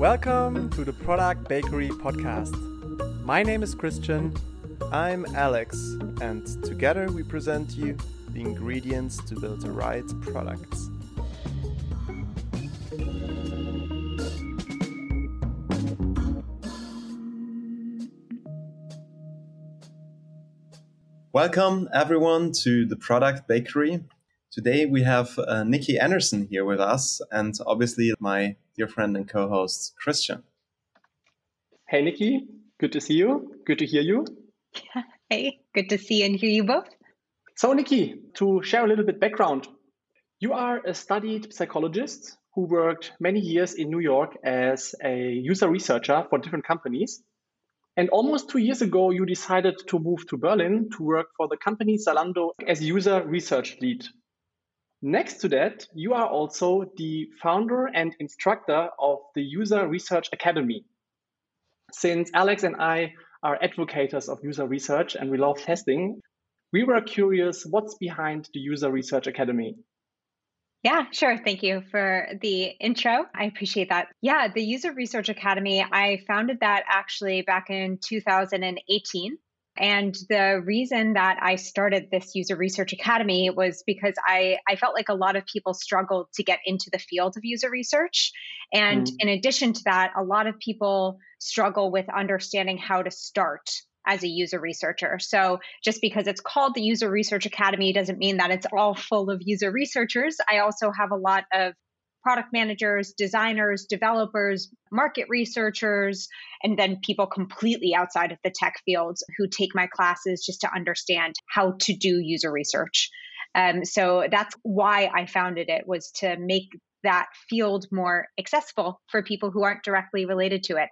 Welcome to the Product Bakery podcast. My name is Christian, I'm Alex, and together we present you the ingredients to build the right products. Welcome everyone to the Product Bakery. Today we have Nikki Anderson here with us and obviously my dear friend and co-host Christian. Hey Nikki, good to see you, good to hear you. Hey, good to see and hear you both. So Nikki, to share a little bit background, you are a studied psychologist who worked many years in New York as a user researcher for different companies. And almost 2 years ago, you decided to move to Berlin to work for the company Zalando as user research lead. Next to that, you are also the founder and instructor of the User Research Academy. Since Alex and I are advocates of user research and we love testing, we were curious what's behind the User Research Academy. Yeah, sure. Thank you for the intro. I appreciate that. Yeah, the User Research Academy, I founded that actually back in 2018. And the reason that I started this User Research Academy was because I felt like a lot of people struggled to get into the field of user research. And in addition to that, a lot of people struggle with understanding how to start as a user researcher. So just because it's called the User Research Academy doesn't mean that it's all full of user researchers. I also have a lot of product managers, designers, developers, market researchers, and then people completely outside of the tech fields who take my classes just to understand how to do user research. So that's why I founded it, was to make that field more accessible for people who aren't directly related to it.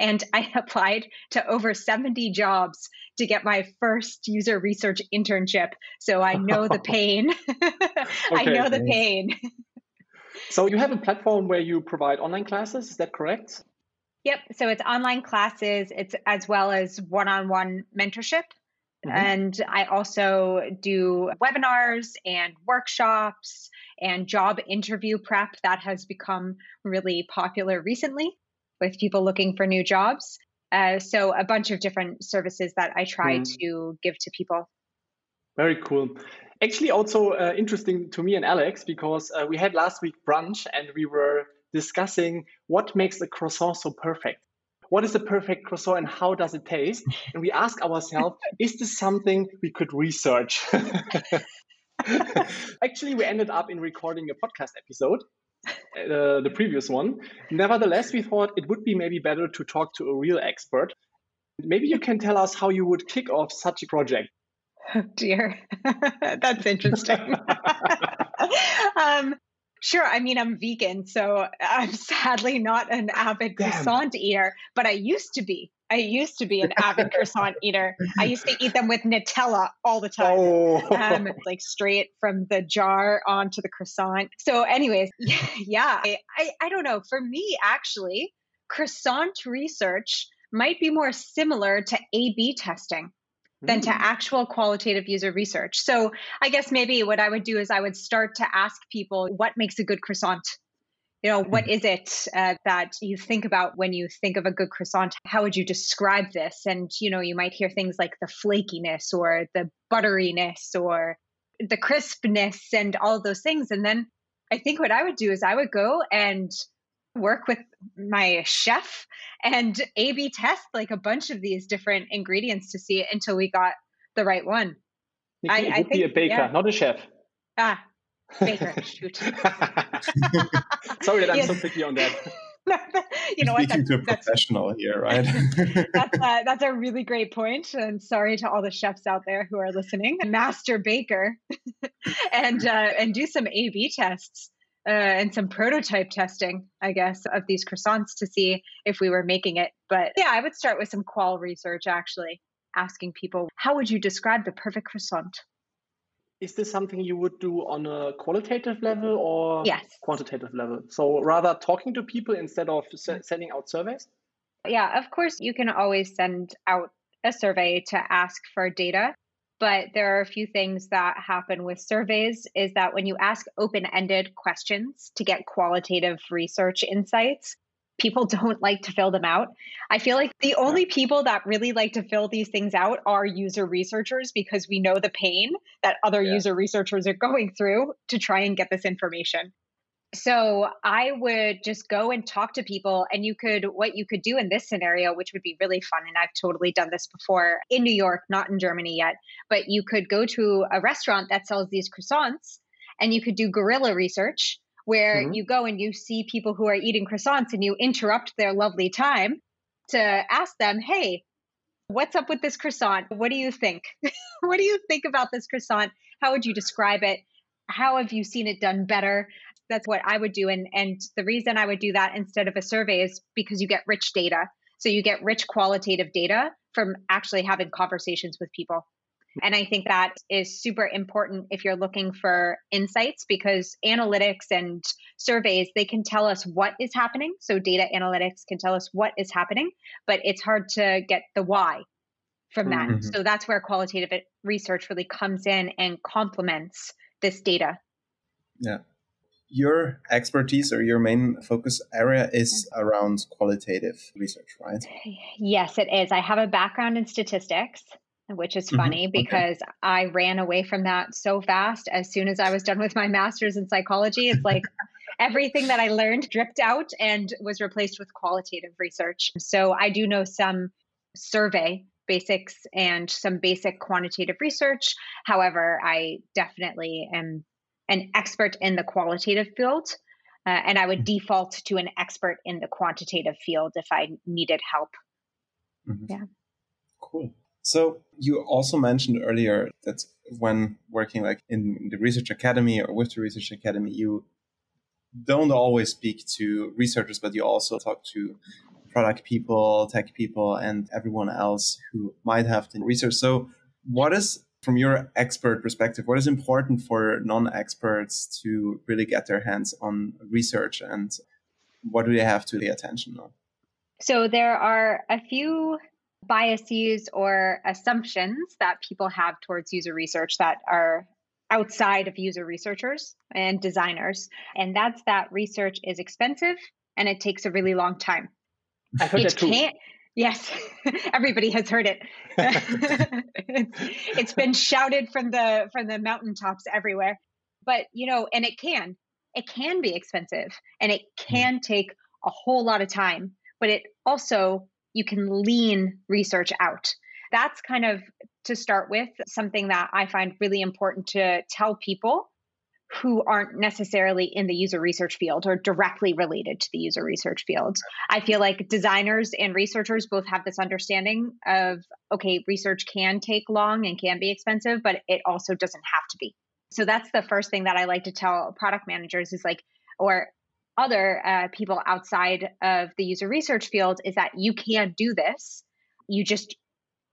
And I applied to over 70 jobs to get my first user research internship. So I know the pain. Okay, I know the pain. So you have a platform where you provide online classes, is that correct? Yep. So it's online classes, it's as well as one-on-one mentorship. And I also do webinars and workshops and job interview prep that has become really popular recently with people looking for new jobs. So a bunch of different services that I try to give to people. Very cool. Actually, also interesting to me and Alex, because we had last week brunch and we were discussing what makes a croissant so perfect. What is a perfect croissant and how does it taste? And we ask ourselves, is this something we could research? Actually, we ended up in recording a podcast episode. The previous one. Nevertheless, we thought it would be maybe better to talk to a real expert. Maybe you can tell us how you would kick off such a project. Oh dear, that's interesting. Sure, I mean, I'm vegan, so I'm sadly not an avid croissant eater, but I used to be. I used to be an avid croissant eater. I used to eat them with Nutella all the time, like straight from the jar onto the croissant. So anyways, yeah, I don't know. For me, actually, croissant research might be more similar to A/B testing than to actual qualitative user research. So I guess maybe what I would do is I would start to ask people, what makes a good croissant? You know, what is it that you think about when you think of a good croissant? How would you describe this? And, you know, you might hear things like the flakiness or the butteriness or the crispness and all of those things. And then I think what I would do is I would go and work with my chef and A/B test like a bunch of these different ingredients to see until we got the right one. Nikki, I think, be a baker, not a chef. Baker, shoot. Sorry that I'm so picky on that. You know what? Speaking to a professional here, right? That's a really great point. And sorry to all the chefs out there who are listening. Master baker, and do some A/B tests and some prototype testing, I guess, of these croissants to see if we were making it. But yeah, I would start with some qual research, actually, asking people, how would you describe the perfect croissant? Is this something you would do on a qualitative level or quantitative level? So rather talking to people instead of sending out surveys? Yeah, of course, you can always send out a survey to ask for data. But there are a few things that happen with surveys is that when you ask open-ended questions to get qualitative research insights, people don't like to fill them out. I feel like the only people that really like to fill these things out are user researchers, because we know the pain that other user researchers are going through to try and get this information. So I would just go and talk to people, and what you could do in this scenario, which would be really fun, and I've totally done this before in New York, not in Germany yet, but you could go to a restaurant that sells these croissants and you could do guerrilla research, where you go and you see people who are eating croissants and you interrupt their lovely time to ask them, hey, what's up with this croissant? What do you think? What do you think about this croissant? How would you describe it? How have you seen it done better? That's what I would do. And the reason I would do that instead of a survey is because you get rich data. So you get rich qualitative data from actually having conversations with people. And I think that is super important if you're looking for insights, because analytics and surveys, they can tell us what is happening. So data analytics can tell us what is happening, but it's hard to get the why from that. So that's where qualitative research really comes in and complements this data. Yeah. Your expertise or your main focus area is around qualitative research, right? Yes, it is. I have a background in statistics, which is funny because I ran away from that so fast. As soon as I was done with my master's in psychology, it's like everything that I learned dripped out and was replaced with qualitative research. So I do know some survey basics and some basic quantitative research. However, I definitely am an expert in the qualitative field, and I would default to an expert in the quantitative field if I needed help. Yeah. Cool. So you also mentioned earlier that when working like in the Research Academy or with the Research Academy, you don't always speak to researchers, but you also talk to product people, tech people, and everyone else who might have the research. So what is, from your expert perspective, what is important for non-experts to really get their hands on research, and what do they have to pay attention on? So there are a few biases or assumptions that people have towards user research that are outside of user researchers and designers. And that's that research is expensive and it takes a really long time. I heard that too. Yes, everybody has heard it. It's been shouted from the mountaintops everywhere. But, you know, and it can be expensive and it can take a whole lot of time, but it also, you can lean research out. That's kind of, to start with, something that I find really important to tell people who aren't necessarily in the user research field or directly related to the user research field. I feel like designers and researchers both have this understanding of, okay, research can take long and can be expensive, but it also doesn't have to be. So that's the first thing that I like to tell product managers is like, or other people outside of the user research field, is that you can do this.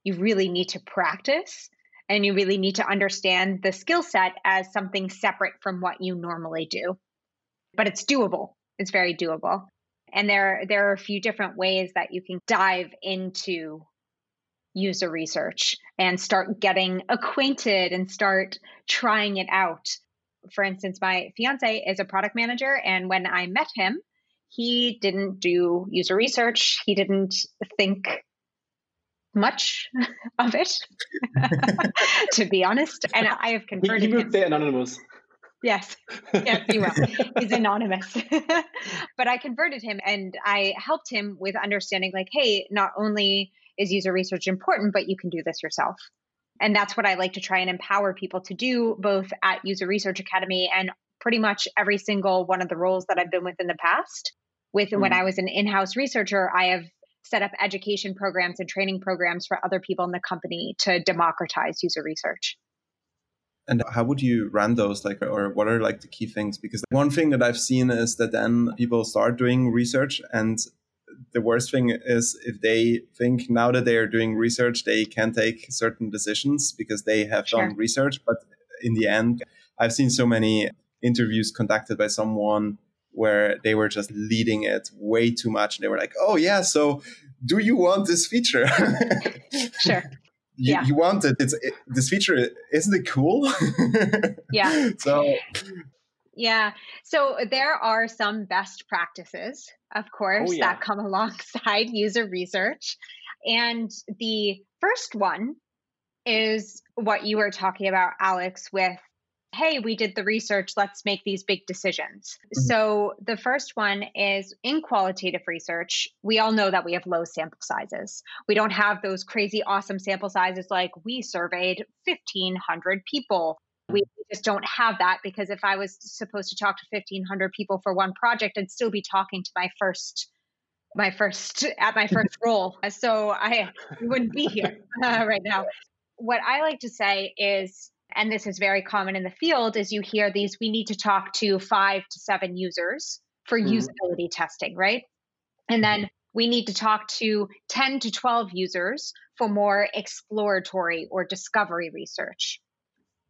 You really need to practice, and you really need to understand the skill set as something separate from what you normally do. But it's doable. It's very doable. And there are a few different ways that you can dive into user research and start getting acquainted and start trying it out. For instance, my fiance is a product manager, and when I met him, he didn't do user research. He didn't think much of it, to be honest. And I have converted him. He will stay anonymous. Yes, he will. He's anonymous. But I converted him, and I helped him with understanding, like, hey, not only is user research important, but you can do this yourself. And that's what I like to try and empower people to do, both at User Research Academy and pretty much every single one of the roles that I've been with in the past. When I was an in-house researcher, I have set up education programs and training programs for other people in the company to democratize user research. And how would you run those? Or what are the key things? Because one thing that I've seen is that then people start doing research, and the worst thing is if they think now that they are doing research, they can take certain decisions because they have done research. But in the end, I've seen so many interviews conducted by someone where they were just leading it way too much. And they were like, oh, yeah, so do you want this feature? Sure. You want it. This feature, isn't it cool? Yeah. So Yeah. So there are some best practices, of course, that come alongside user research. And the first one is what you were talking about, Alex, with, hey, we did the research, let's make these big decisions. Mm-hmm. So the first one is in qualitative research, we all know that we have low sample sizes. We don't have those crazy, awesome sample sizes like we surveyed 1,500 people. We just don't have that, because if I was supposed to talk to 1,500 people for one project, I'd still be talking to my first role. So I wouldn't be here right now. What I like to say is, and this is very common in the field, is you hear these, we need to talk to 5 to 7 users for usability testing, right? And then we need to talk to 10 to 12 users for more exploratory or discovery research.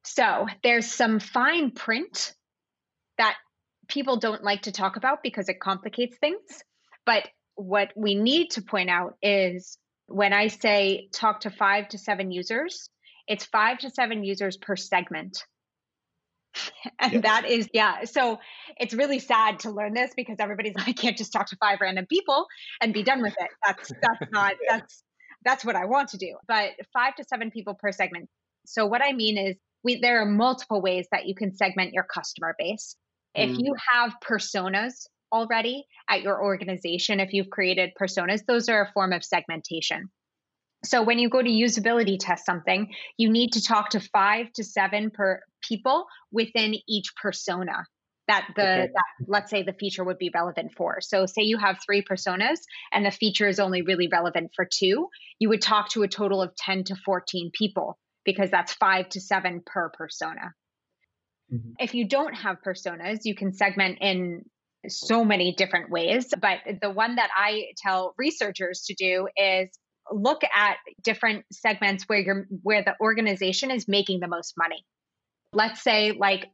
So there's some fine print that people don't like to talk about because it complicates things. But what we need to point out is when I say talk to 5 to 7 users, it's 5 to 7 users per segment. And that is, so it's really sad to learn this because everybody's like, I can't just talk to 5 random people and be done with it. That's not what I want to do. But 5 to 7 people per segment. So what I mean is there are multiple ways that you can segment your customer base. If you have personas already at your organization, if you've created personas, those are a form of segmentation. So when you go to usability test something, you need to talk to 5 to 7 per people within each persona that let's say the feature would be relevant for. So say you have 3 personas and the feature is only really relevant for 2, you would talk to a total of 10 to 14 people because that's 5 to 7 per persona. Mm-hmm. If you don't have personas, you can segment in so many different ways. But the one that I tell researchers to do is look at different segments where the organization is making the most money. Let's say like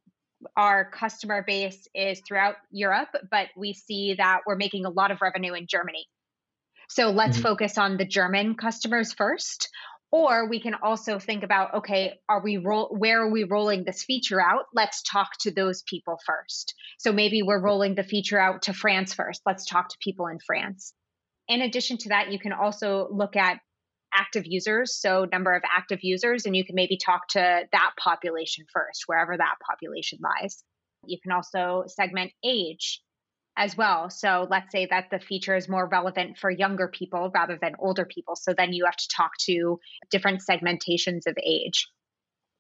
our customer base is throughout Europe, but we see that we're making a lot of revenue in Germany. So let's focus on the German customers first. Or we can also think about, okay, where are we rolling this feature out? Let's talk to those people first. So maybe we're rolling the feature out to France first. Let's talk to people in France. In addition to that, you can also look at active users, so number of active users, and you can maybe talk to that population first, wherever that population lies. You can also segment age as well. So let's say that the feature is more relevant for younger people rather than older people. So then you have to talk to different segmentations of age.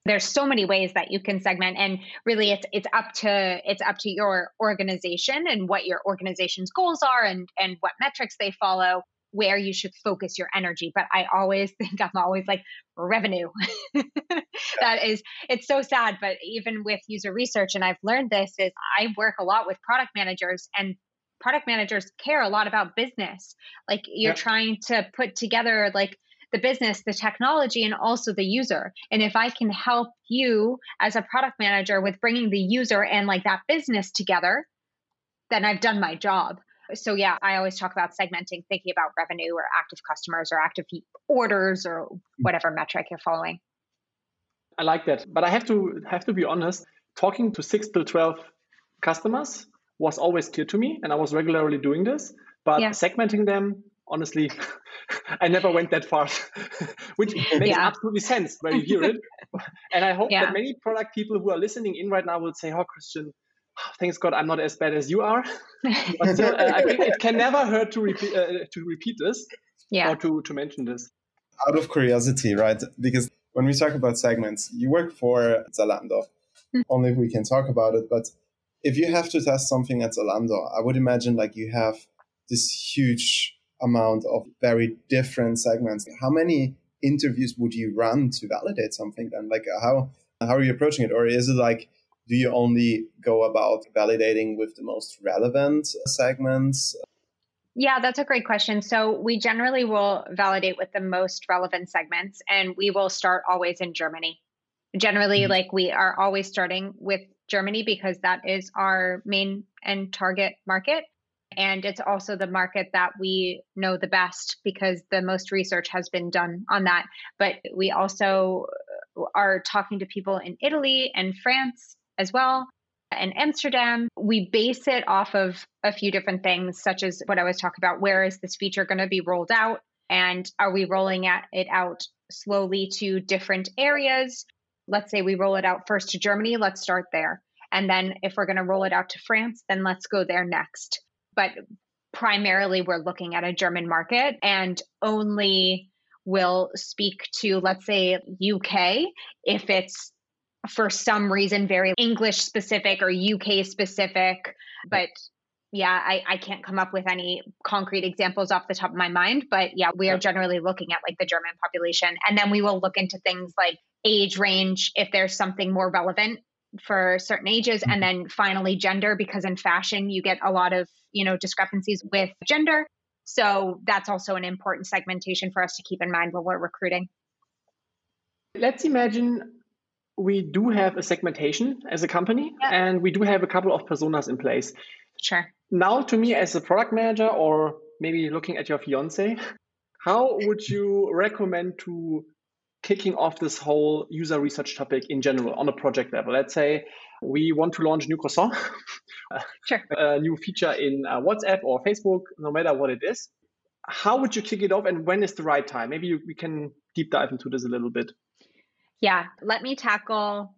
There's so many ways that you can segment, and really it's up to your organization and what your organization's goals are and what metrics they follow, where you should focus your energy. But I always think, I'm always like, revenue. It's so sad. But even with user research, and I've learned this, is I work a lot with product managers, and product managers care a lot about business. Like you're trying to put together like the business, the technology, and also the user. And if I can help you as a product manager with bringing the user and like that business together, then I've done my job. So yeah, I always talk about segmenting, thinking about revenue or active customers or active orders or whatever metric you're following. I like that. But I have to be honest, talking to 6 to 12 customers was always clear to me, and I was regularly doing this, but segmenting them, honestly, I never went that far, which makes absolutely sense when you hear it. And I hope that many product people who are listening in right now will say, oh, Christian, thanks God I'm not as bad as you are. But still, I think it can never hurt to repeat this or to mention this. Out of curiosity, right? Because when we talk about segments, you work for Zalando. Only if we can talk about it. But if you have to test something at Zalando, I would imagine like you have this huge amount of very different segments. How many interviews would you run to validate something then? Like how are you approaching it? Or is it like, do you only go about validating with the most relevant segments? Yeah, that's a great question. So we generally will validate with the most relevant segments, and we will start always in Germany. Generally, like we are always starting with Germany because that is our main and target market. And it's also the market that we know the best because the most research has been done on that. But we also are talking to people in Italy and France as well. and Amsterdam. We base it off of a few different things, such as what I was talking about. Where is this feature going to be rolled out? And are we rolling it out slowly to different areas? Let's say we roll it out first to Germany. Let's start there. And then if we're going to roll it out to France, then let's go there next. But primarily, we're looking at a German market, and only will speak to, let's say, UK, if it's for some reason very English specific or UK specific. But yeah, I can't come up with any concrete examples off the top of my mind. But yeah, we are generally looking at like the German population. And then we will look into things like age range, if there's something more relevant for certain ages. And then finally, gender, because in fashion, you get a lot of, discrepancies with gender. So that's also an important segmentation for us to keep in mind when we're recruiting. Let's imagine we do have a segmentation as a company, and we do have a couple of personas in place. Sure. Now, to me as a product manager, or maybe looking at your fiance, how would you recommend to kicking off this whole user research topic in general on a project level? Let's say we want to launch a new croissant, sure, a new feature in WhatsApp or Facebook, no matter what it is. How would you kick it off, and when is the right time? Maybe we can deep dive into this a little bit. Yeah, let me tackle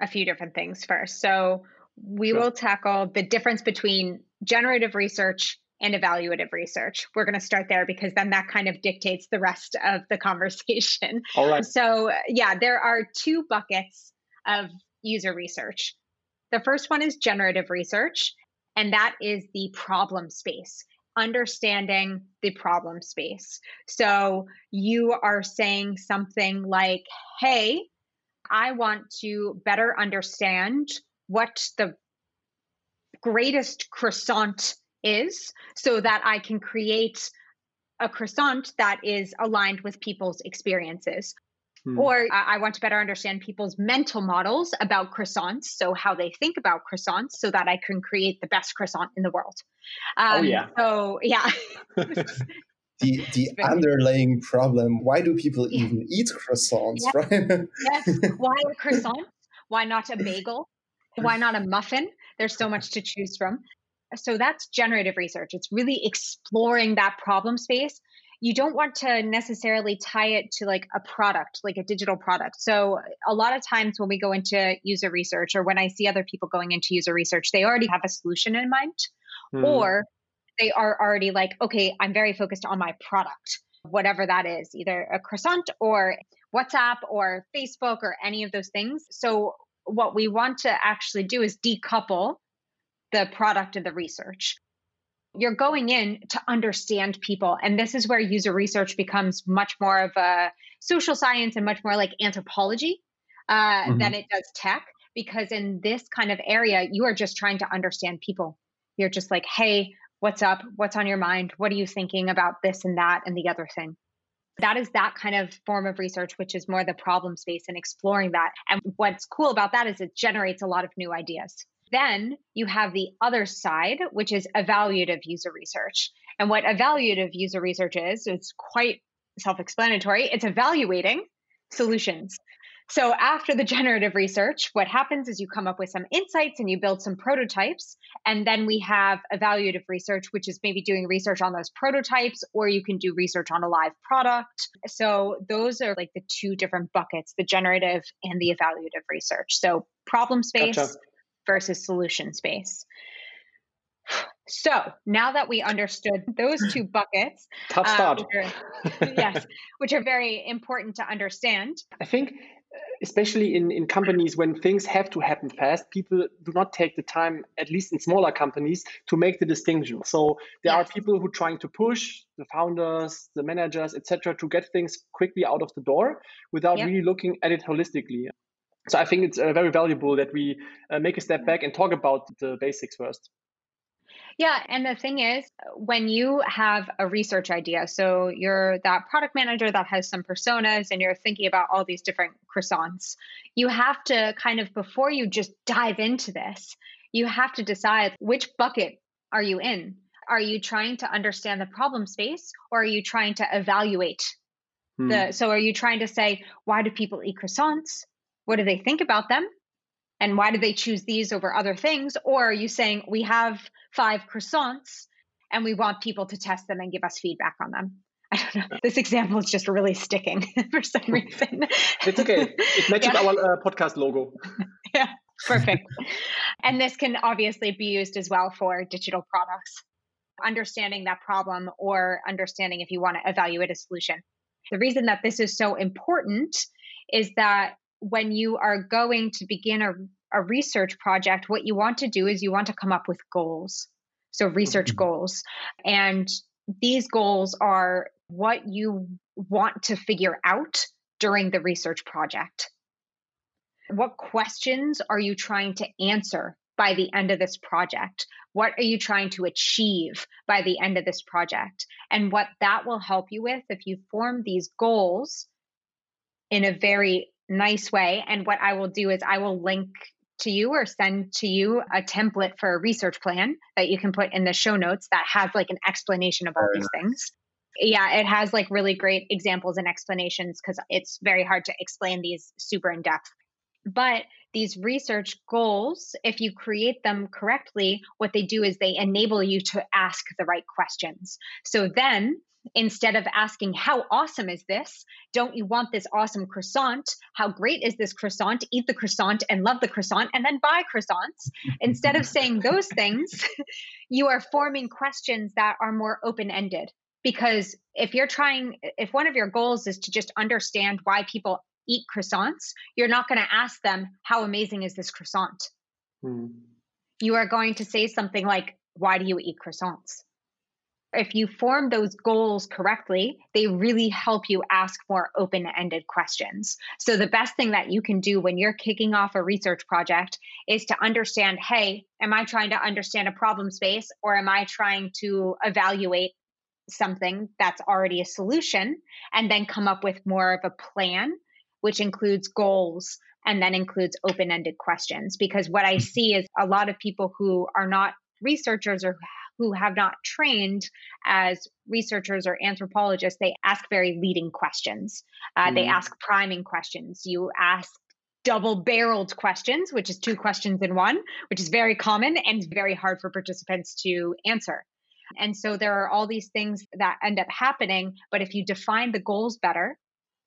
a few different things first. So we will tackle the difference between generative research and evaluative research. We're going to start there because then that kind of dictates the rest of the conversation. All right. So yeah, there are two buckets of user research. The first one is generative research, and that is the problem space, understanding the problem space. So you are saying something like, hey, I want to better understand what the greatest croissant is so that I can create a croissant that is aligned with people's experiences. Or I want to better understand people's mental models about croissants, so how they think about croissants, so that I can create the best croissant in the world. So yeah. The underlying problem, why do people even eat croissants, right? Why a croissant? Why not a bagel? Why not a muffin? There's so much to choose from. So that's generative research. It's really exploring that problem space. You don't want to necessarily tie it to like a product, like a digital product. So a lot of times when we go into user research, or when I see other people going into user research, they already have a solution in mind, or they are already like, okay, I'm very focused on my product, whatever that is, either a croissant or WhatsApp or Facebook or any of those things. So what we want to actually do is decouple the product and the research. You're going in to understand people. And this is where user research becomes much more of a social science and much more like anthropology than it does tech. Because in this kind of area, you are just trying to understand people. You're just like, hey, what's up? What's on your mind? What are you thinking about this and that and the other thing? That is that kind of form of research, which is more the problem space and exploring that. And what's cool about that is it generates a lot of new ideas. Then you have the other side, which is evaluative user research. And what evaluative user research is, it's quite self-explanatory. It's evaluating solutions. So after the generative research, what happens is you come up with some insights and you build some prototypes. And then we have evaluative research, which is maybe doing research on those prototypes, or you can do research on a live product. So those are like the two different buckets, the generative and the evaluative research. So problem space. Gotcha. Versus solution space. So now that we understood those two buckets, tough start. Which are very important to understand. I think, especially in companies when things have to happen fast, people do not take the time, at least in smaller companies, to make the distinction. So there are people who are trying to push, the founders, the managers, etc., to get things quickly out of the door without really looking at it holistically. So I think it's very valuable that we make a step back and talk about the basics first. Yeah. And the thing is, when you have a research idea, so you're that product manager that has some personas and you're thinking about all these different croissants, you have to kind of, before you just dive into this, you have to decide which bucket are you in? Are you trying to understand the problem space, or are you trying to evaluate? So are you trying to say, why do people eat croissants? What do they think about them? And why did they choose these over other things? Or are you saying we have 5 croissants and we want people to test them and give us feedback on them? I don't know. This example is just really sticking for some reason. It's okay. It matches our podcast logo. Yeah, perfect. And this can obviously be used as well for digital products, understanding that problem or understanding if you want to evaluate a solution. The reason that this is so important is that when you are going to begin a research project, what you want to do is you want to come up with goals. So research goals. And these goals are what you want to figure out during the research project. What questions are you trying to answer by the end of this project? What are you trying to achieve by the end of this project? And what that will help you with if you form these goals in a very nice way. And what I will do is I will link to you or send to you a template for a research plan that you can put in the show notes that has like an explanation of all these things. Yeah, it has like really great examples and explanations because it's very hard to explain these super in depth. But these research goals, if you create them correctly, what they do is they enable you to ask the right questions. So then instead of asking, how awesome is this? Don't you want this awesome croissant? How great is this croissant? Eat the croissant and love the croissant and then buy croissants. Instead of saying those things, you are forming questions that are more open-ended. Because if one of your goals is to just understand why people eat croissants, you're not going to ask them, how amazing is this croissant? You are going to say something like, why do you eat croissants? If you form those goals correctly, they really help you ask more open-ended questions. So the best thing that you can do when you're kicking off a research project is to understand, hey, am I trying to understand a problem space or am I trying to evaluate something that's already a solution and then come up with more of a plan, which includes goals and then includes open-ended questions. Because what I see is a lot of people who are not researchers or who have not trained as researchers or anthropologists, they ask very leading questions. They ask priming questions. You ask double-barreled questions, which is 2 questions in one, which is very common and very hard for participants to answer. And so there are all these things that end up happening. But if you define the goals better,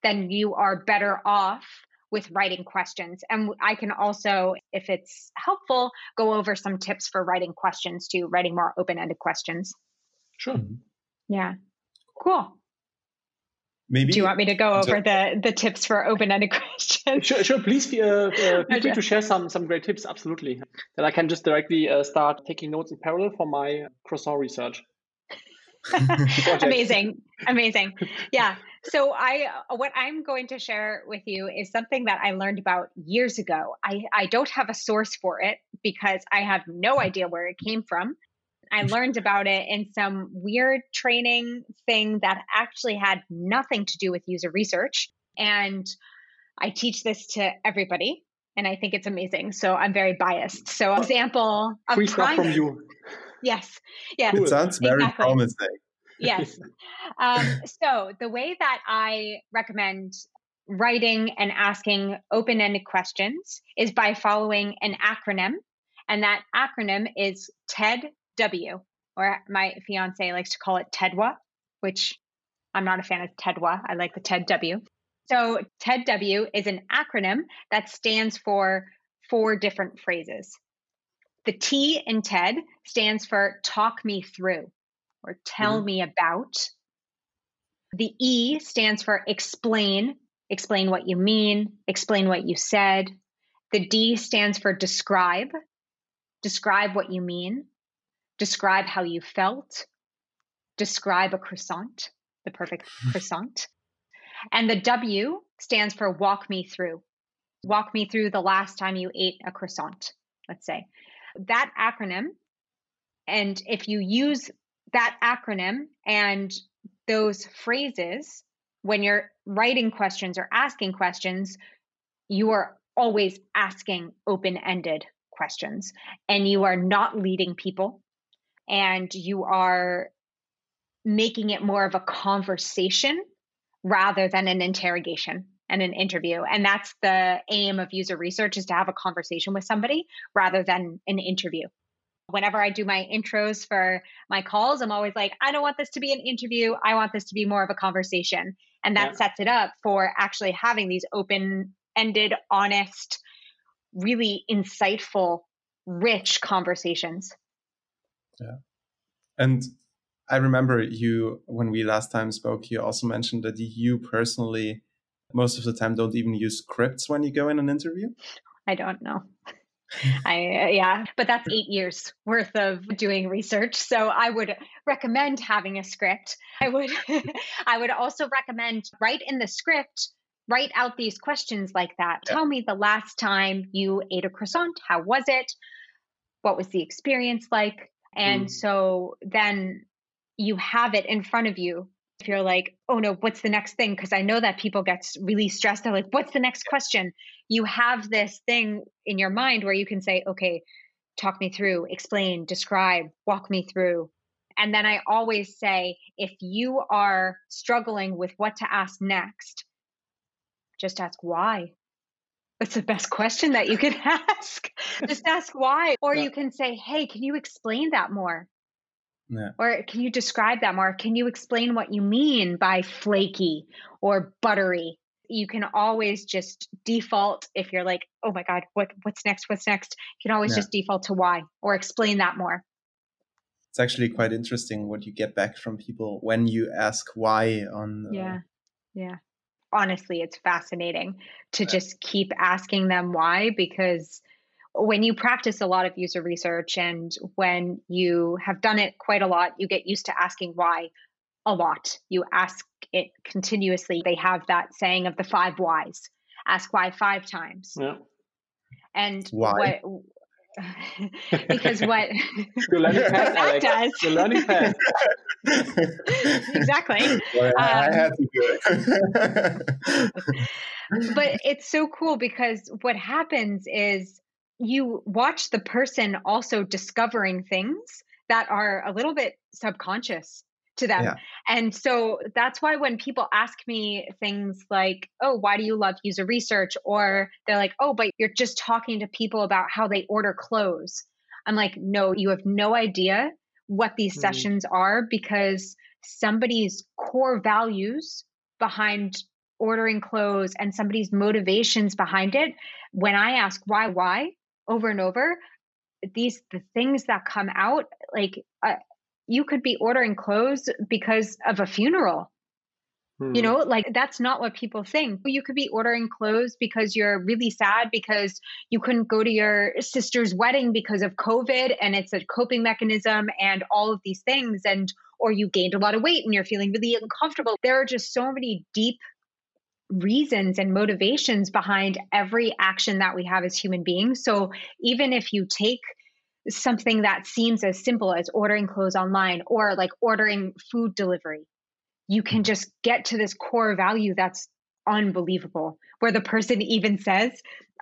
then you are better off with writing questions. And I can also, if it's helpful, go over some tips for writing questions too, writing more open-ended questions. Sure. Yeah. Cool. Maybe. Do you want me to go over the tips for open-ended questions? Sure. Please feel free to share some great tips. Absolutely. Then I can just directly start taking notes in parallel for my croissant research. Amazing. Yeah. So what I'm going to share with you is something that I learned about years ago. I don't have a source for it because I have no idea where it came from. I learned about it in some weird training thing that actually had nothing to do with user research. And I teach this to everybody. And I think it's amazing. So I'm very biased. So example of free stuff from you. Yes. It sounds very promising. Yes. So the way that I recommend writing and asking open-ended questions is by following an acronym. And that acronym is TEDW, or my fiance likes to call it TEDWA, which I'm not a fan of TEDWA. I like the TEDW. So TEDW is an acronym that stands for 4 different phrases. The T in TED stands for talk me through or tell me about. The E stands for explain what you mean, explain what you said. The D stands for describe what you mean, describe how you felt, describe a croissant, the perfect croissant. And the W stands for walk me through the last time you ate a croissant, let's say. That acronym, and if you use that acronym and those phrases when you're writing questions or asking questions, you are always asking open-ended questions and you are not leading people and you are making it more of a conversation rather than an interrogation. and an interview. And that's the aim of user research, is to have a conversation with somebody rather than an interview. Whenever I do my intros for my calls, I'm always like, I don't want this to be an interview. I want this to be more of a conversation. And that sets it up for actually having these open-ended, honest, really insightful, rich conversations. Yeah. And I remember you, when we last time spoke, you also mentioned that you personally, most of the time, don't even use scripts when you go in an interview. I don't know. But that's 8 years worth of doing research. So I would recommend having a script. I would also recommend write in the script, write out these questions like that. Tell me the last time you ate a croissant. How was it? What was the experience like? And so then you have it in front of you. If you're like, oh no, what's the next thing? Because I know that people get really stressed. They're like, what's the next question? You have this thing in your mind where you can say, okay, talk me through, explain, describe, walk me through. And then I always say, if you are struggling with what to ask next, just ask why. That's the best question that you can ask. Just ask why. Or you can say, hey, can you explain that more? Yeah. Or can you describe that more? Can you explain what you mean by flaky or buttery? You can always just default if you're like, oh my God, what's next? What's next? You can always just default to why or explain that more. It's actually quite interesting what you get back from people when you ask why on. Honestly, it's fascinating to just keep asking them why, because when you practice a lot of user research and when you have done it quite a lot, you get used to asking why a lot. You ask it continuously. They have that saying of the 5 whys. Ask why 5 times. Yeah. And why? Because what that does. The learning path. Exactly. Well, I had to do it. But it's so cool because what happens is you watch the person also discovering things that are a little bit subconscious to them. Yeah. And so that's why when people ask me things like, oh, why do you love user research? Or they're like, oh, but you're just talking to people about how they order clothes. I'm like, no, you have no idea what these sessions are, because somebody's core values behind ordering clothes and somebody's motivations behind it. When I ask why, over and over, the things that come out, like you could be ordering clothes because of a funeral. You know, like that's not what people think. You could be ordering clothes because you're really sad because you couldn't go to your sister's wedding because of COVID, and it's a coping mechanism and all of these things. And, or you gained a lot of weight and you're feeling really uncomfortable. There are just so many deep reasons and motivations behind every action that we have as human beings. So even if you take something that seems as simple as ordering clothes online or like ordering food delivery, you can just get to this core value that's unbelievable, where the person even says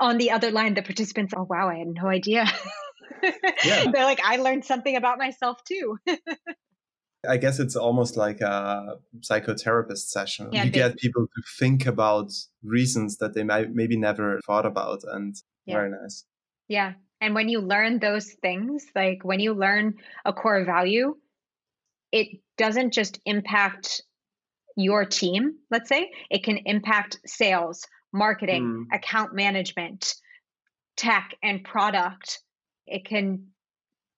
on the other line, the participants, oh, wow, I had no idea. They're like, I learned something about myself too. I guess it's almost like a psychotherapist session. Yeah, you get people to think about reasons that they might maybe never thought about, and very nice. Yeah. And when you learn those things, like when you learn a core value, it doesn't just impact your team, let's say. It can impact sales, marketing, account management, tech, and product. It can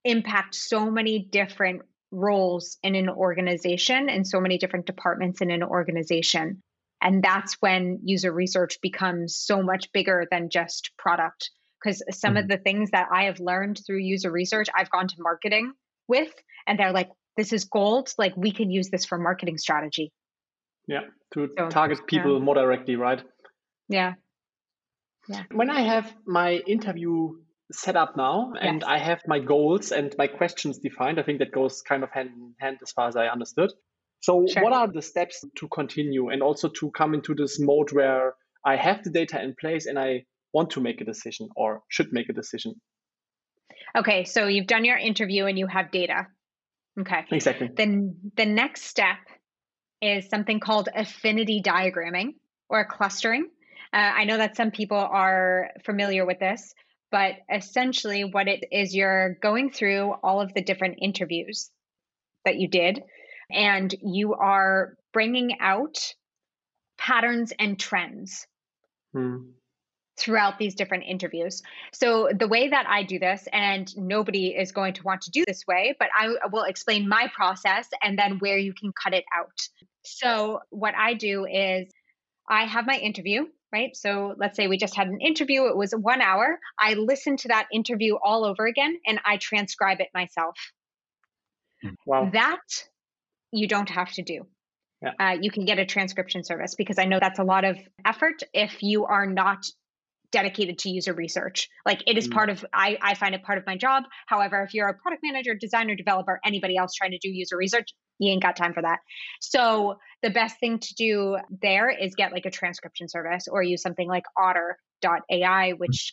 impact so many different roles in an organization and so many different departments in an organization. And that's when user research becomes so much bigger than just product. Because some of the things that I have learned through user research, I've gone to marketing with, and they're like, this is gold. Like, we can use this for marketing strategy. Yeah, to target people more directly, right? Yeah. Yeah. When I have my interview set up now and I have my goals and my questions defined, I think that goes kind of hand in hand as far as I understood. So what are the steps to continue and also to come into this mode where I have the data in place and I want to make a decision or should make a decision? Okay, so you've done your interview and you have data. Okay. Exactly. Then the next step is something called affinity diagramming or clustering. I know that some people are familiar with this, but essentially what it is, you're going through all of the different interviews that you did, and you are bringing out patterns and trends throughout these different interviews. So the way that I do this, and nobody is going to want to do this way, but I will explain my process and then where you can cut it out. So what I do is I have my interview, right? So let's say we just had an interview. It was 1 hour. I listen to that interview all over again, and I transcribe it myself. Wow. That you don't have to do. Yeah. You can get a transcription service, because I know that's a lot of effort if you are not dedicated to user research. Like, it is part of, I find it part of my job. However, if you're a product manager, designer, developer, anybody else trying to do user research, you ain't got time for that. So the best thing to do there is get like a transcription service, or use something like otter.ai, which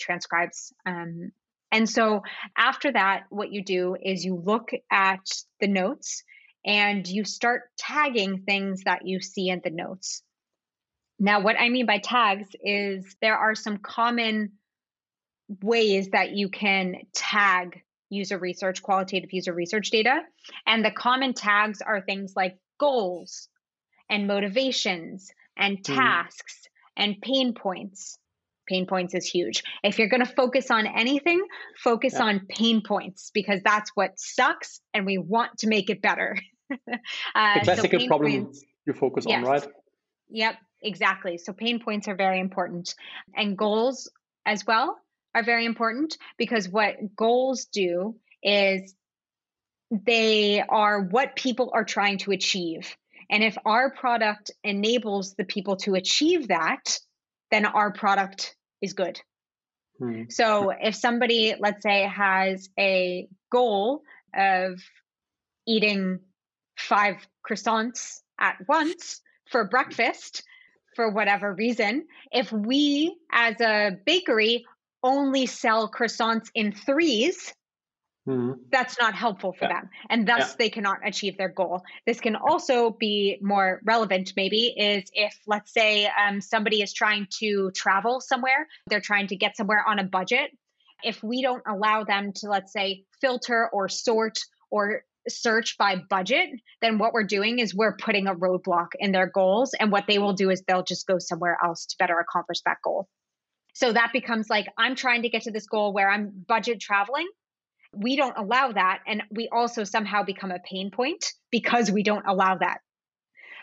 transcribes. And so after that, what you do is you look at the notes and you start tagging things that you see in the notes. Now, what I mean by tags is there are some common ways that you can tag user research, qualitative user research data. And the common tags are things like goals and motivations and tasks and pain points. Pain points is huge. If you're going to focus on anything, focus on pain points, because that's what sucks and we want to make it better. The classical problem points, you focus on, right? Yep, exactly. So pain points are very important, and goals as well are very important, because what goals do is they are what people are trying to achieve. And if our product enables the people to achieve that, then our product is good. So if somebody, let's say, has a goal of eating 5 croissants at once for breakfast, for whatever reason, if we as a bakery only sell croissants in 3s, that's not helpful for them. And thus they cannot achieve their goal. This can also be more relevant, maybe, is if, let's say, somebody is trying to travel somewhere, they're trying to get somewhere on a budget. If we don't allow them to, let's say, filter or sort or search by budget, then what we're doing is we're putting a roadblock in their goals. And what they will do is they'll just go somewhere else to better accomplish that goal. So that becomes like, I'm trying to get to this goal where I'm budget traveling. We don't allow that. And we also somehow become a pain point because we don't allow that.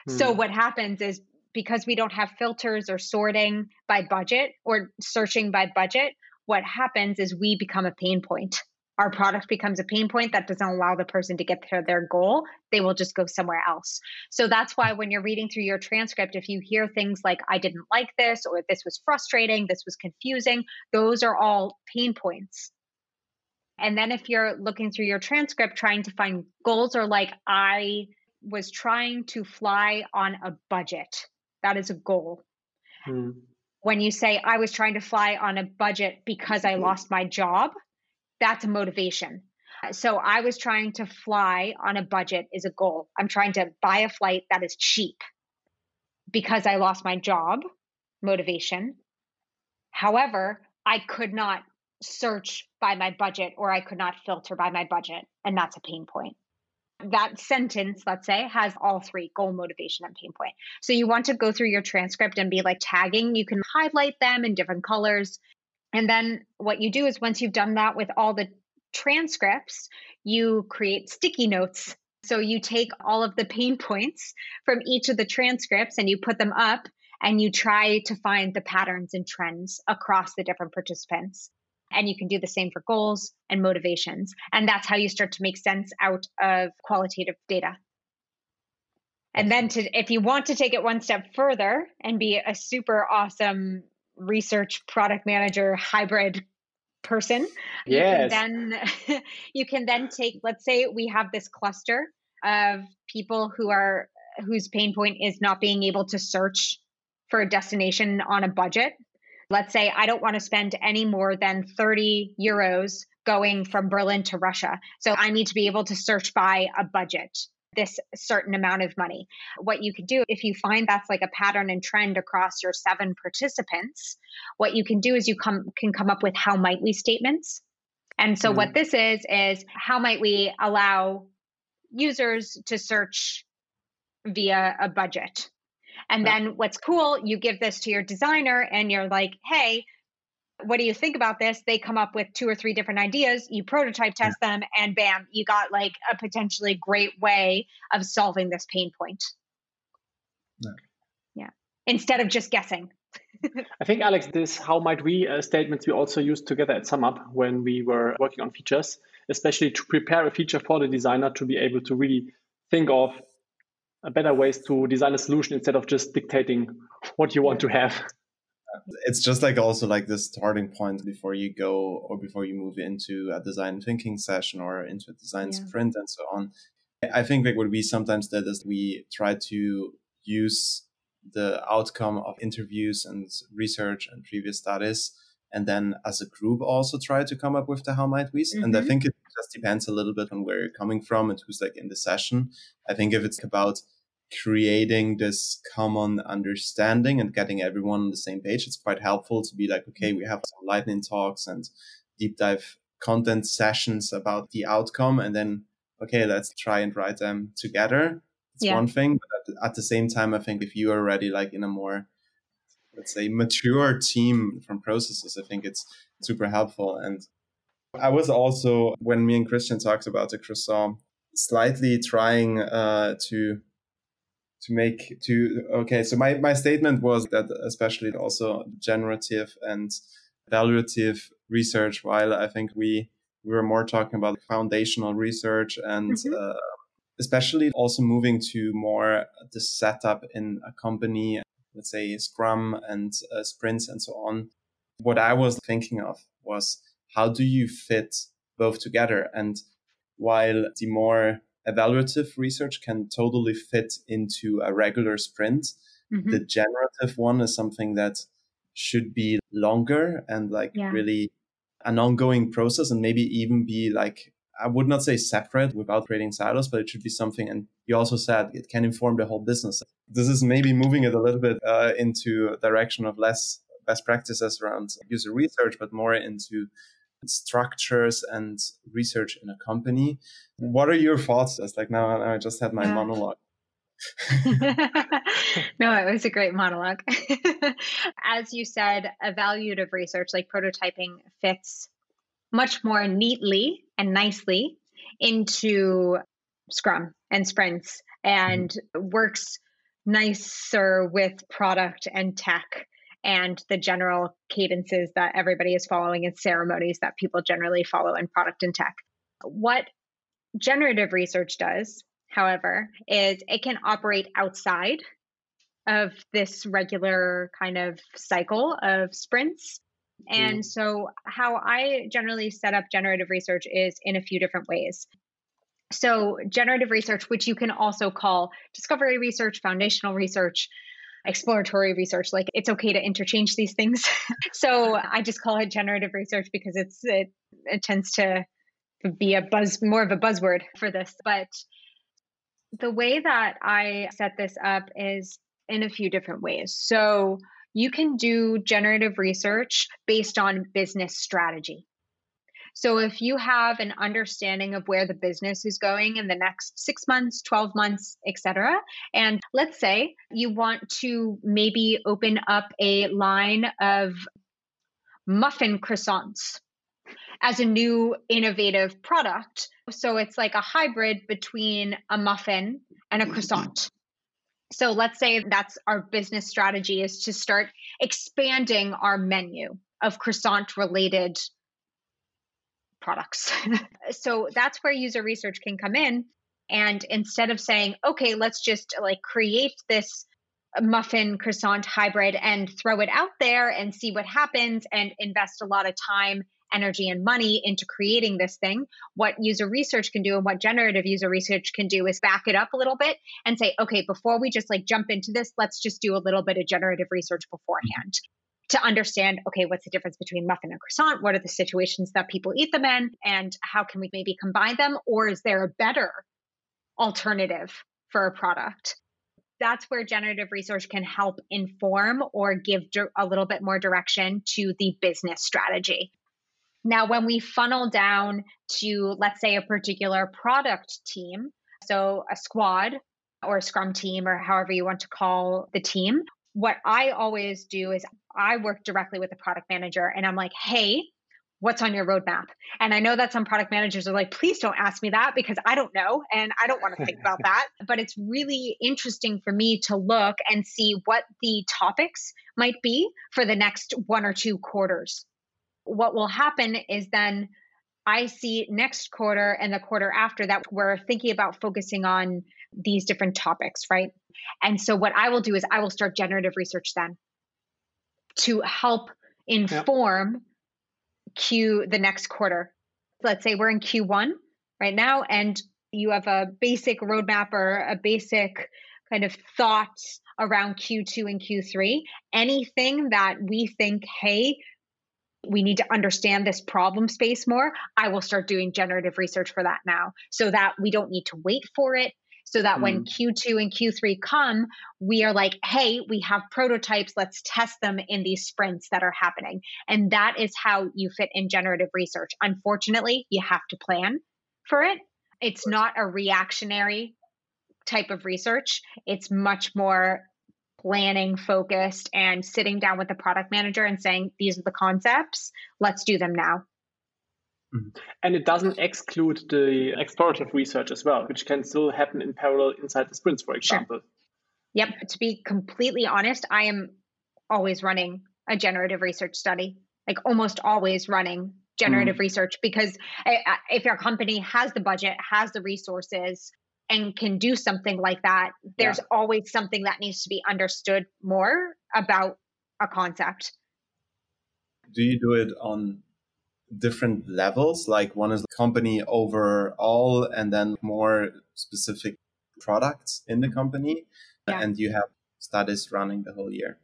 So what happens is, because we don't have filters or sorting by budget or searching by budget, what happens is we become a pain point. Our product becomes a pain point that doesn't allow the person to get to their goal. They will just go somewhere else. So that's why when you're reading through your transcript, if you hear things like, I didn't like this, or this was frustrating, this was confusing, those are all pain points. And then if you're looking through your transcript, trying to find goals, or like, I was trying to fly on a budget. That is a goal. When you say, I was trying to fly on a budget because I lost my job, that's a motivation. So I was trying to fly on a budget is a goal. I'm trying to buy a flight that is cheap because I lost my job, motivation. However, I could not search by my budget, or I could not filter by my budget. And that's a pain point. That sentence, let's say, has all 3: goal, motivation, and pain point. So you want to go through your transcript and be like tagging. You can highlight them in different colors. And then what you do is, once you've done that with all the transcripts, you create sticky notes. So you take all of the pain points from each of the transcripts and you put them up, and you try to find the patterns and trends across the different participants. And you can do the same for goals and motivations. And that's how you start to make sense out of qualitative data. And then if you want to take it one step further and be a super awesome research product manager hybrid person, you can then take, let's say we have this cluster of people whose pain point is not being able to search for a destination on a budget. Let's say, I don't want to spend any more than 30 euros going from Berlin to Russia. So I need to be able to search by a budget. this certain amount of money. What you could do, if you find that's like a pattern and trend across your 7 participants, what you can do is you can come up with how might we statements. And so what this is how might we allow users to search via a budget? And then what's cool, you give this to your designer and you're like, hey, what do you think about this? They come up with 2 or 3 different ideas, you prototype test them, and bam, you got like a potentially great way of solving this pain point. Yeah. Instead of just guessing. I think, Alex, this how might we statements we also used together at SumUp when we were working on features, especially to prepare a feature for the designer to be able to really think of better ways to design a solution instead of just dictating what you want to have. It's just like also like this starting point before you go or before you move into a design thinking session or into a design sprint and so on. I think like what we sometimes did is we try to use the outcome of interviews and research and previous studies, and then as a group also try to come up with the how might we. And I think it just depends a little bit on where you're coming from and who's like in the session. I think if it's about creating this common understanding and getting everyone on the same page, it's quite helpful to be like, okay, we have some lightning talks and deep dive content sessions about the outcome, and then okay, let's try and write them together. It's one thing, but at the same time, I think if you are already like in a more, let's say, mature team from processes, I think it's super helpful. And I was also, when me and Christian talked about the croissant, slightly trying so my statement was that especially also generative and evaluative research, while I think we were more talking about foundational research and especially also moving to more the setup in a company, let's say Scrum and sprints and so on. What I was thinking of was how do you fit both together? And while the more evaluative research can totally fit into a regular sprint, the generative one is something that should be longer and like really an ongoing process, and maybe even be like, I would not say separate without creating silos, but it should be something. And you also said it can inform the whole business. This is maybe moving it a little bit into a direction of less best practices around user research, but more into structures and research in a company. What are your thoughts? It's like now I just had my monologue. No, it was a great monologue. As you said, evaluative research like prototyping fits much more neatly and nicely into Scrum and sprints and works nicer with product and tech and the general cadences that everybody is following and ceremonies that people generally follow in product and tech. What generative research does, however, is it can operate outside of this regular kind of cycle of sprints. And so how I generally set up generative research is in a few different ways. So generative research, which you can also call discovery research, foundational research, exploratory research, like it's okay to interchange these things. So I just call it generative research because it tends to be more of a buzzword for this. But the way that I set this up is in a few different ways. So you can do generative research based on business strategy. So if you have an understanding of where the business is going in the next 6 months, 12 months, etc., and let's say you want to maybe open up a line of muffin croissants as a new innovative product. So it's like a hybrid between a muffin and a croissant. So let's say that's our business strategy, is to start expanding our menu of croissant related products. So that's where user research can come in. And instead of saying, okay, let's just like create this muffin croissant hybrid and throw it out there and see what happens and invest a lot of time, energy, and money into creating this thing, what user research can do and what generative user research can do is back it up a little bit and say, okay, before we just like jump into this, let's just do a little bit of generative research beforehand. To understand, okay, what's the difference between muffin and croissant? What are the situations that people eat them in? And how can we maybe combine them? Or is there a better alternative for a product. That's where generative research can help inform or give a little bit more direction to the business strategy. Now, when we funnel down to, let's say, a particular product team, so a squad or a scrum team or however you want to call the team, what I always do is I work directly with the product manager and I'm like, hey, what's on your roadmap? And I know that some product managers are like, please don't ask me that because I don't know and I don't want to think about that. But it's really interesting for me to look and see what the topics might be for the next 1 or 2 quarters. What will happen is then I see next quarter and the quarter after that, we're thinking about focusing on these different topics, right? And so what I will do is I will start generative research then to help inform the next quarter. Let's say we're in Q1 right now, and you have a basic roadmap or a basic kind of thoughts around Q2 and Q3. Anything that we think, hey, we need to understand this problem space more, I will start doing generative research for that now so that we don't need to wait for it. So that when Q2 and Q3 come, we are like, hey, we have prototypes, let's test them in these sprints that are happening. And that is how you fit in generative research. Unfortunately, you have to plan for it. It's not a reactionary type of research. It's much more planning focused and sitting down with the product manager and saying, these are the concepts, let's do them now. And it doesn't exclude the explorative research as well, which can still happen in parallel inside the sprints, for example. Sure. Yep. To be completely honest, I am always running a generative research study, like almost always running generative research, because if your company has the budget, has the resources, and can do something like that, there's always something that needs to be understood more about a concept. Do you do it on different levels? Like one is the company overall and then more specific products in the company, and you have studies running the whole year?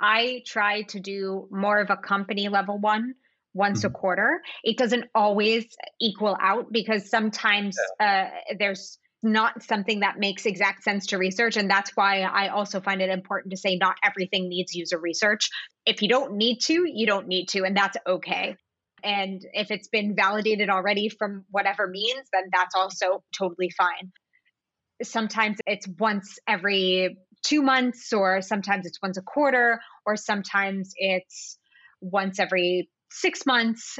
I try to do more of a company level one once a quarter. It doesn't always equal out because sometimes there's not something that makes exact sense to research. And that's why I also find it important to say not everything needs user research. If you don't need to, you don't need to, and that's okay. And if it's been validated already from whatever means, then that's also totally fine. Sometimes it's once every 2 months, or sometimes it's once a quarter, or sometimes it's once every 6 months.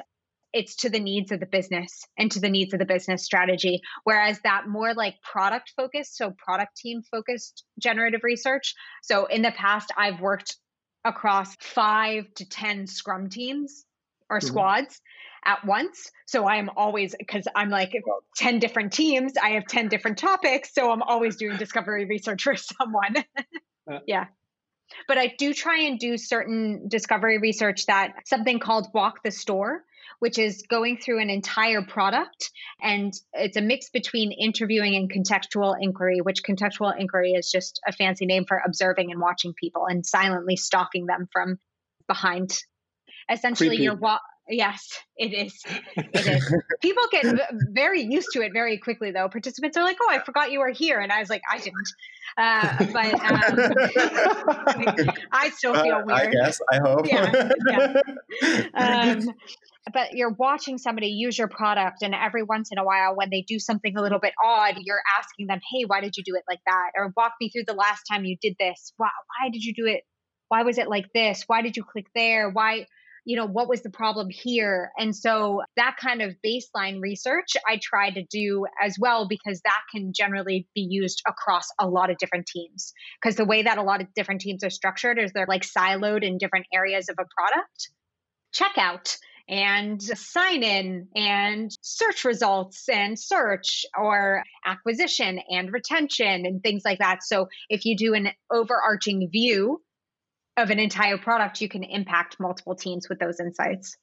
It's to the needs of the business and to the needs of the business strategy. Whereas that more like product focused, so product team focused generative research. So in the past, I've worked across 5 to 10 scrum teams or squads at once. So I am always, because I'm like 10 different teams, I have 10 different topics. So I'm always doing discovery research for someone. But I do try and do certain discovery research, that something called walk the store, which is going through an entire product. And it's a mix between interviewing and contextual inquiry, which contextual inquiry is just a fancy name for observing and watching people and silently stalking them from behind. Essentially, creepy. Yes, it is. It is. People get very used to it very quickly, though. Participants are like, "Oh, I forgot you were here," and I was like, "I didn't," but I still feel weird. I guess. I hope. But you're watching somebody use your product, and every once in a while, when they do something a little bit odd, you're asking them, "Hey, why did you do it like that?" Or "Walk me through the last time you did this. Wow, why did you do it? Why was it like this? Why did you click there? Why, you know, what was the problem here?" And so that kind of baseline research I try to do as well, because that can generally be used across a lot of different teams. Because the way that a lot of different teams are structured is they're like siloed in different areas of a product. Checkout and sign in and search results and search, or acquisition and retention and things like that. So if you do an overarching view of an entire product, you can impact multiple teams with those insights.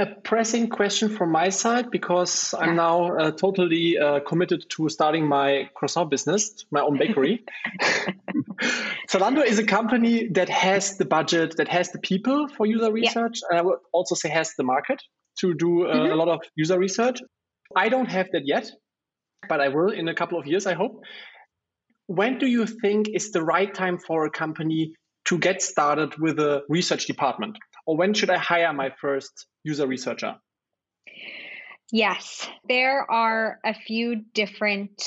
A pressing question from my side, because I'm now totally committed to starting my croissant business, my own bakery. Zalando is a company that has the budget, that has the people for user research. And I would also say has the market to do a lot of user research. I don't have that yet, but I will in a couple of years, I hope. When do you think is the right time for a company to get started with a research department? Or when should I hire my first user researcher? Yes, there are a few different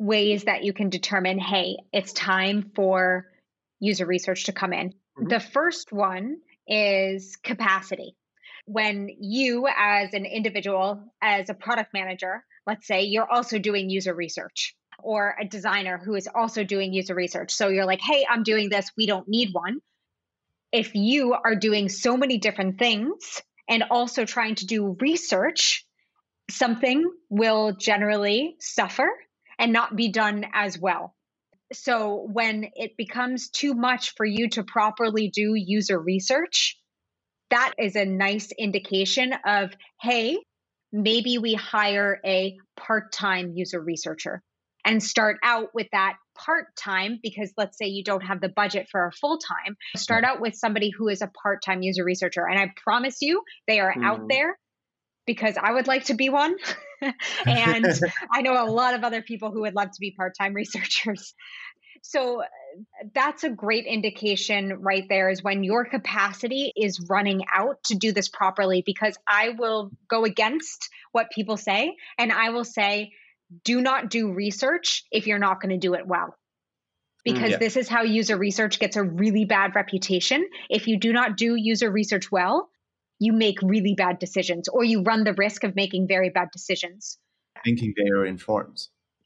ways that you can determine, hey, it's time for user research to come in. Mm-hmm. The first one is capacity. When you as an individual, as a product manager, let's say you're also doing user research, or a designer who is also doing user research. So you're like, hey, I'm doing this. We don't need one. If you are doing so many different things and also trying to do research, something will generally suffer and not be done as well. So when it becomes too much for you to properly do user research, that is a nice indication of, hey, maybe we hire a part-time user researcher and start out with that part-time, because let's say you don't have the budget for a full-time, start out with somebody who is a part-time user researcher. And I promise you, they are out there, because I would like to be one. And I know a lot of other people who would love to be part-time researchers. So that's a great indication right there, is when your capacity is running out to do this properly, because I will go against what people say. And I will say, do not do research if you're not going to do it well, because this is how user research gets a really bad reputation. If you do not do user research well, you make really bad decisions, or you run the risk of making very bad decisions. Thinking they are informed.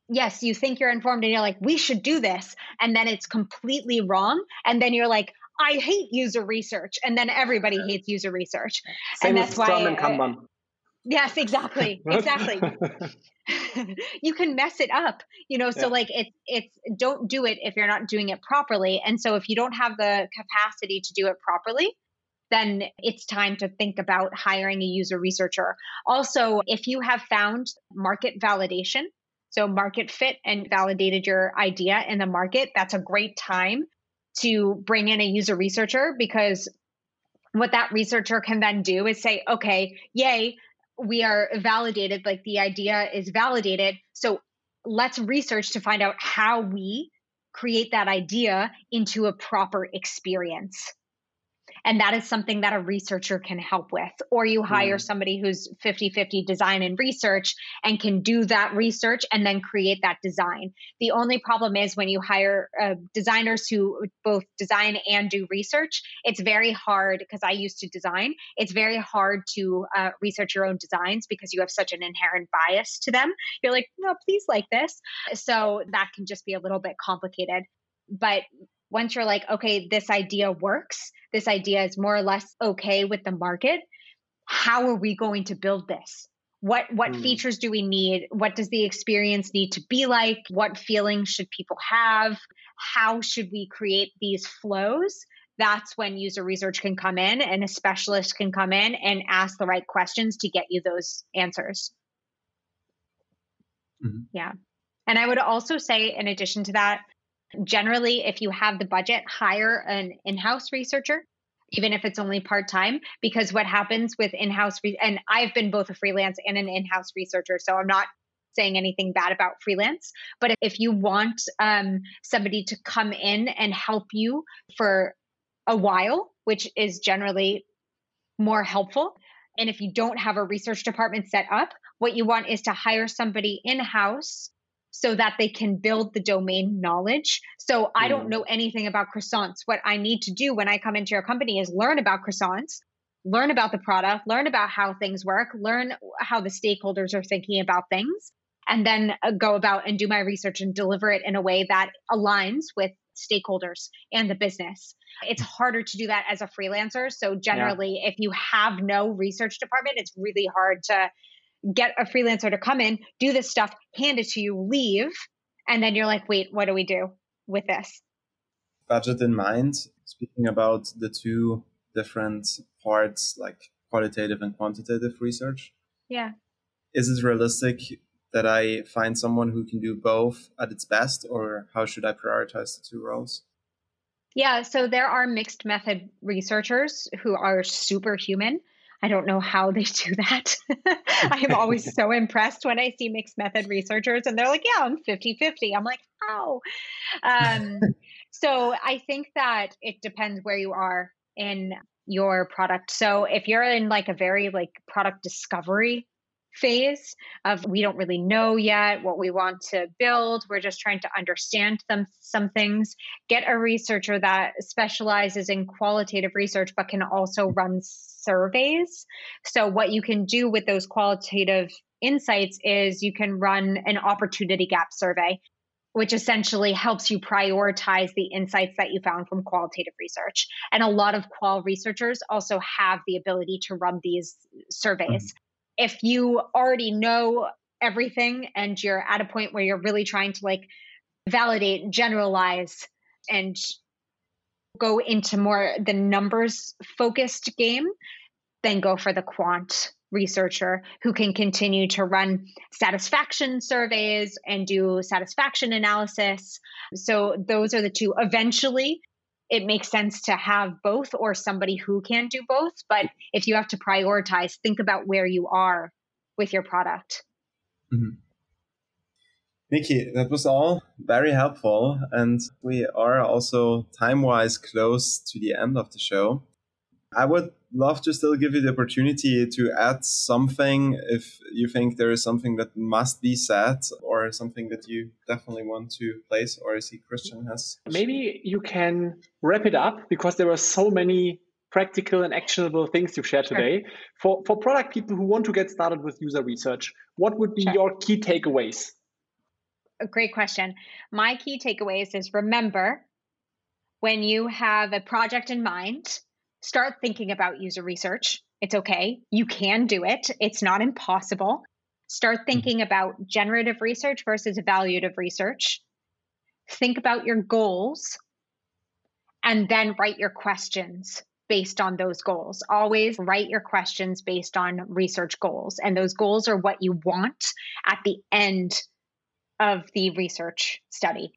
Yes, you think you're informed and you're like, we should do this. And then it's completely wrong. And then you're like, I hate user research. And then everybody hates user research. Same, and that's why. Scrum and Kanban. Yes, exactly. Exactly. You can mess it up, you know, so like it's don't do it if you're not doing it properly. And so if you don't have the capacity to do it properly, then it's time to think about hiring a user researcher. Also, if you have found market validation, so market fit and validated your idea in the market, that's a great time to bring in a user researcher, because what that researcher can then do is say, okay, yay, we are validated, like the idea is validated. So let's research to find out how we create that idea into a proper experience. And that is something that a researcher can help with. Or you hire somebody who's 50-50 design and research and can do that research and then create that design. The only problem is when you hire designers who both design and do research, it's very hard, because I used to design, it's very hard to research your own designs, because you have such an inherent bias to them. You're like, no, please like this. So that can just be a little bit complicated. But once you're like, okay, this idea works, this idea is more or less okay with the market, how are we going to build this? What features do we need? What does the experience need to be like? What feelings should people have? How should we create these flows? That's when user research can come in, and a specialist can come in and ask the right questions to get you those answers. Mm-hmm. Yeah. And I would also say, in addition to that, generally, if you have the budget, hire an in-house researcher, even if it's only part-time, because what happens with in-house, and I've been both a freelance and an in-house researcher, so I'm not saying anything bad about freelance, but if you want somebody to come in and help you for a while, which is generally more helpful, and if you don't have a research department set up, what you want is to hire somebody in-house so that they can build the domain knowledge. So I don't know anything about croissants. What I need to do when I come into your company is learn about croissants, learn about the product, learn about how things work, learn how the stakeholders are thinking about things, and then go about and do my research and deliver it in a way that aligns with stakeholders and the business. It's harder to do that as a freelancer. So generally, if you have no research department, it's really hard to get a freelancer to come in, do this stuff, hand it to you, leave. And then you're like, wait, what do we do with this? Budget in mind, speaking about the two different parts, like qualitative and quantitative research. Yeah. Is it realistic that I find someone who can do both at its best, or how should I prioritize the two roles? Yeah. So there are mixed method researchers who are superhuman. I don't know how they do that. I am always so impressed when I see mixed method researchers and they're like, yeah, I'm 50-50. I'm like, how? So I think that it depends where you are in your product. So if you're in like a very like product discovery phase of we don't really know yet what we want to build, we're just trying to understand some things, get a researcher that specializes in qualitative research, but can also run surveys. So what you can do with those qualitative insights is you can run an opportunity gap survey, which essentially helps you prioritize the insights that you found from qualitative research. And a lot of qual researchers also have the ability to run these surveys. Mm-hmm. If you already know everything and you're at a point where you're really trying to like validate, generalize, and go into more the numbers focused game, then go for the quant researcher who can continue to run satisfaction surveys and do satisfaction analysis. So those are the two. Eventually, it makes sense to have both or somebody who can do both. But if you have to prioritize, think about where you are with your product. Mm-hmm. Nikki, that was all very helpful. And we are also time-wise close to the end of the show. I would love to still give you the opportunity to add something if you think there is something that must be said or something that you definitely want to place, or I see Christian has. Maybe you can wrap it up because there were so many practical and actionable things you've shared today. For product people who want to get started with user research, what would be your key takeaways? A great question. My key takeaways is remember when you have a project in mind, start thinking about user research. It's okay. You can do it. It's not impossible. Start thinking about generative research versus evaluative research. Think about your goals and then write your questions based on those goals. Always write your questions based on research goals. And those goals are what you want at the end of the research study,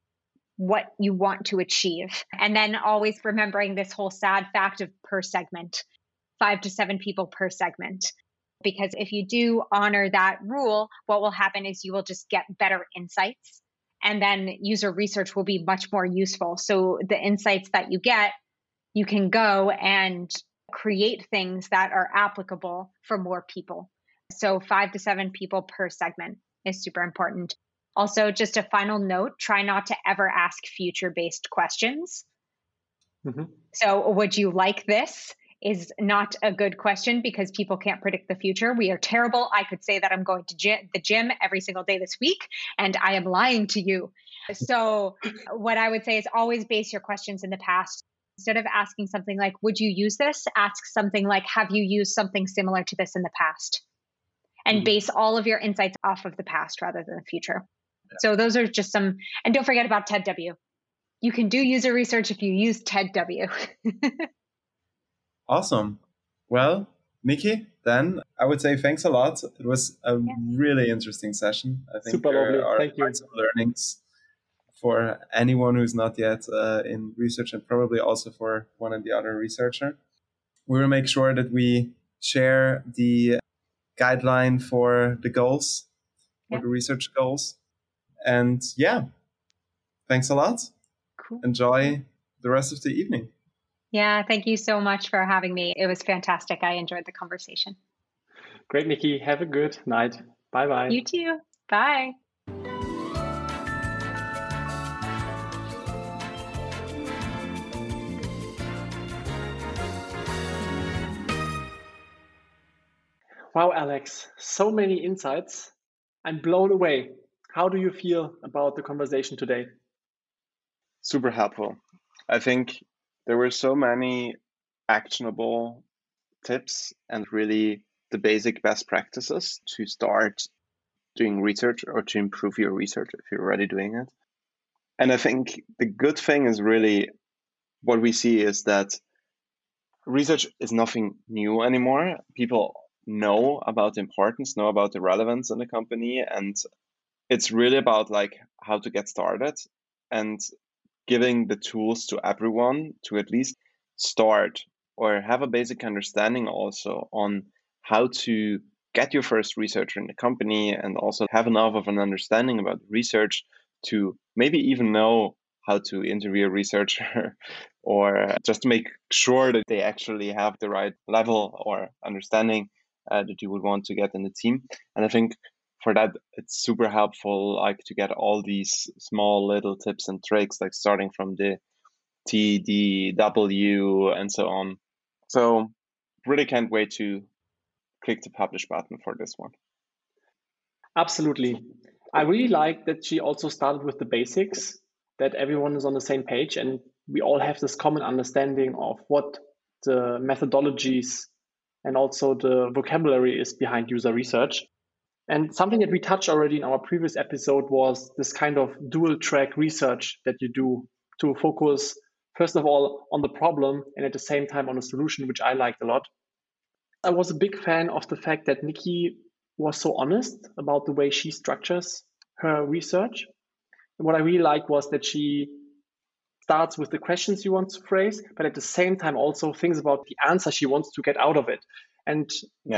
what you want to achieve. And then always remembering this whole sad fact of per segment, 5 to 7 people per segment. Because if you do honor that rule, what will happen is you will just get better insights. And then user research will be much more useful. So the insights that you get, you can go and create things that are applicable for more people. So 5 to 7 people per segment is super important. Also, just a final note, try not to ever ask future-based questions. Mm-hmm. So would you like this is not a good question because people can't predict the future. We are terrible. I could say that I'm going to the gym every single day this week, and I am lying to you. So what I would say is always base your questions in the past. Instead of asking something like, would you use this? Ask something like, have you used something similar to this in the past? And base all of your insights off of the past rather than the future. So those are just some, and don't forget about TEDW. You can do user research if you use TEDW. Awesome. Well, Nikki, then I would say thanks a lot. It was a really interesting session. I think there are lots of learnings for anyone who's not yet in research and probably also for one and the other researcher. We will make sure that we share the guideline for the goals, for the research goals. And thanks a lot. Cool. Enjoy the rest of the evening. Yeah, thank you so much for having me. It was fantastic. I enjoyed the conversation. Great, Nikki. Have a good night. Bye-bye. You too. Bye. Wow, Alex, so many insights. I'm blown away. How do you feel about the conversation today? Super helpful. I think there were so many actionable tips and really the basic best practices to start doing research or to improve your research if you're already doing it. And I think the good thing is really what we see is that research is nothing new anymore. People know about the importance, know about the relevance in the company, and it's really about like how to get started and giving the tools to everyone to at least start or have a basic understanding also on how to get your first researcher in the company and also have enough of an understanding about research to maybe even know how to interview a researcher or just to make sure that they actually have the right level or understanding that you would want to get in the team. And I think for that, it's super helpful like to get all these small little tips and tricks, like starting from the TEDW and so on. So really can't wait to click the publish button for this one. Absolutely. I really like that she also started with the basics, that everyone is on the same page and we all have this common understanding of what the methodologies and also the vocabulary is behind user research. And something that we touched already in our previous episode was this kind of dual track research that you do to focus, first of all, on the problem and at the same time on a solution, which I liked a lot. I was a big fan of the fact that Nikki was so honest about the way she structures her research. And what I really liked was that she starts with the questions you want to phrase, but at the same time also thinks about the answer she wants to get out of it. And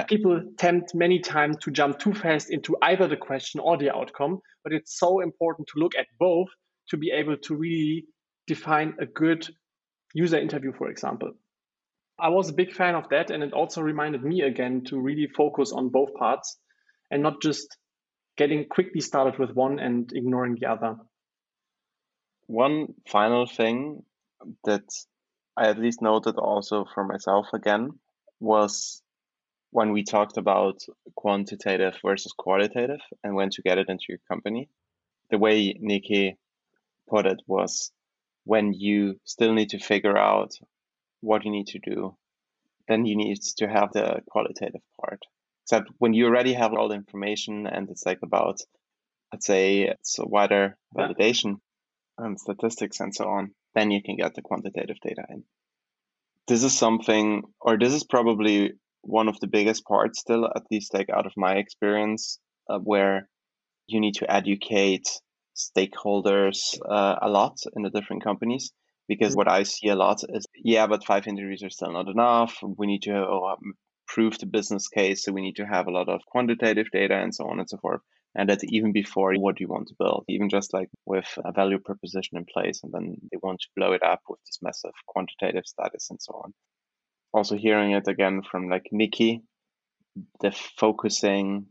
people tempt many times to jump too fast into either the question or the outcome, but it's so important to look at both to be able to really define a good user interview, for example. I was a big fan of that, and it also reminded me again to really focus on both parts and not just getting quickly started with one and ignoring the other. One final thing that I at least noted also for myself again was when we talked about quantitative versus qualitative and when to get it into your company. The way Nikki put it was when you still need to figure out what you need to do, then you need to have the qualitative part. Except when you already have all the information and it's like about, let's say, it's a wider validation and statistics and so on, then you can get the quantitative data in. This is something, or this is probably one of the biggest parts still, at least like out of my experience, where you need to educate stakeholders a lot in the different companies. Because what I see a lot is, but 5 interviews are still not enough. We need to prove the business case. So we need to have a lot of quantitative data and so on and so forth. And that's even before what you want to build, even just like with a value proposition in place, and then they want to blow it up with this massive quantitative status and so on. Also hearing it again from like Nikki, the focusing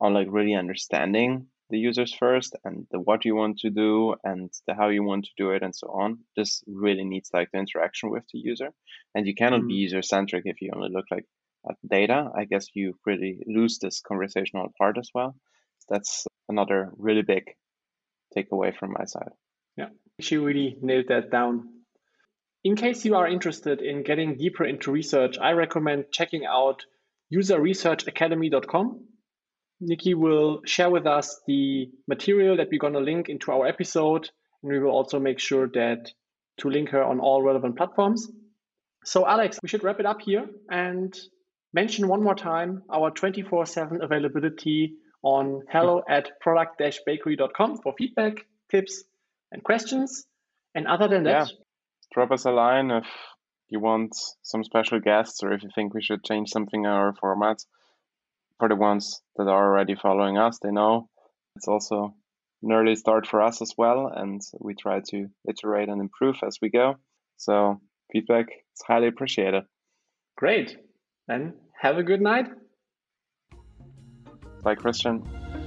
on like really understanding the users first and the what you want to do and the how you want to do it and so on. This really needs like the interaction with the user. And you cannot be user-centric if you only look like at data. I guess you really lose this conversational part as well. That's another really big takeaway from my side. Yeah, she really nailed that down. In case you are interested in getting deeper into research, I recommend checking out userresearchacademy.com. Nikki will share with us the material that we're going to link into our episode, and we will also make sure that to link her on all relevant platforms. So Alex, we should wrap it up here and mention one more time our 24/7 availability on hello@product-bakery.com for feedback, tips, and questions. And other than that, drop us a line if you want some special guests or if you think we should change something in our format. For the ones that are already following us, they know it's also an early start for us as well, and we try to iterate and improve as we go. So feedback is highly appreciated. Great. Then have a good night. Bye, Christian.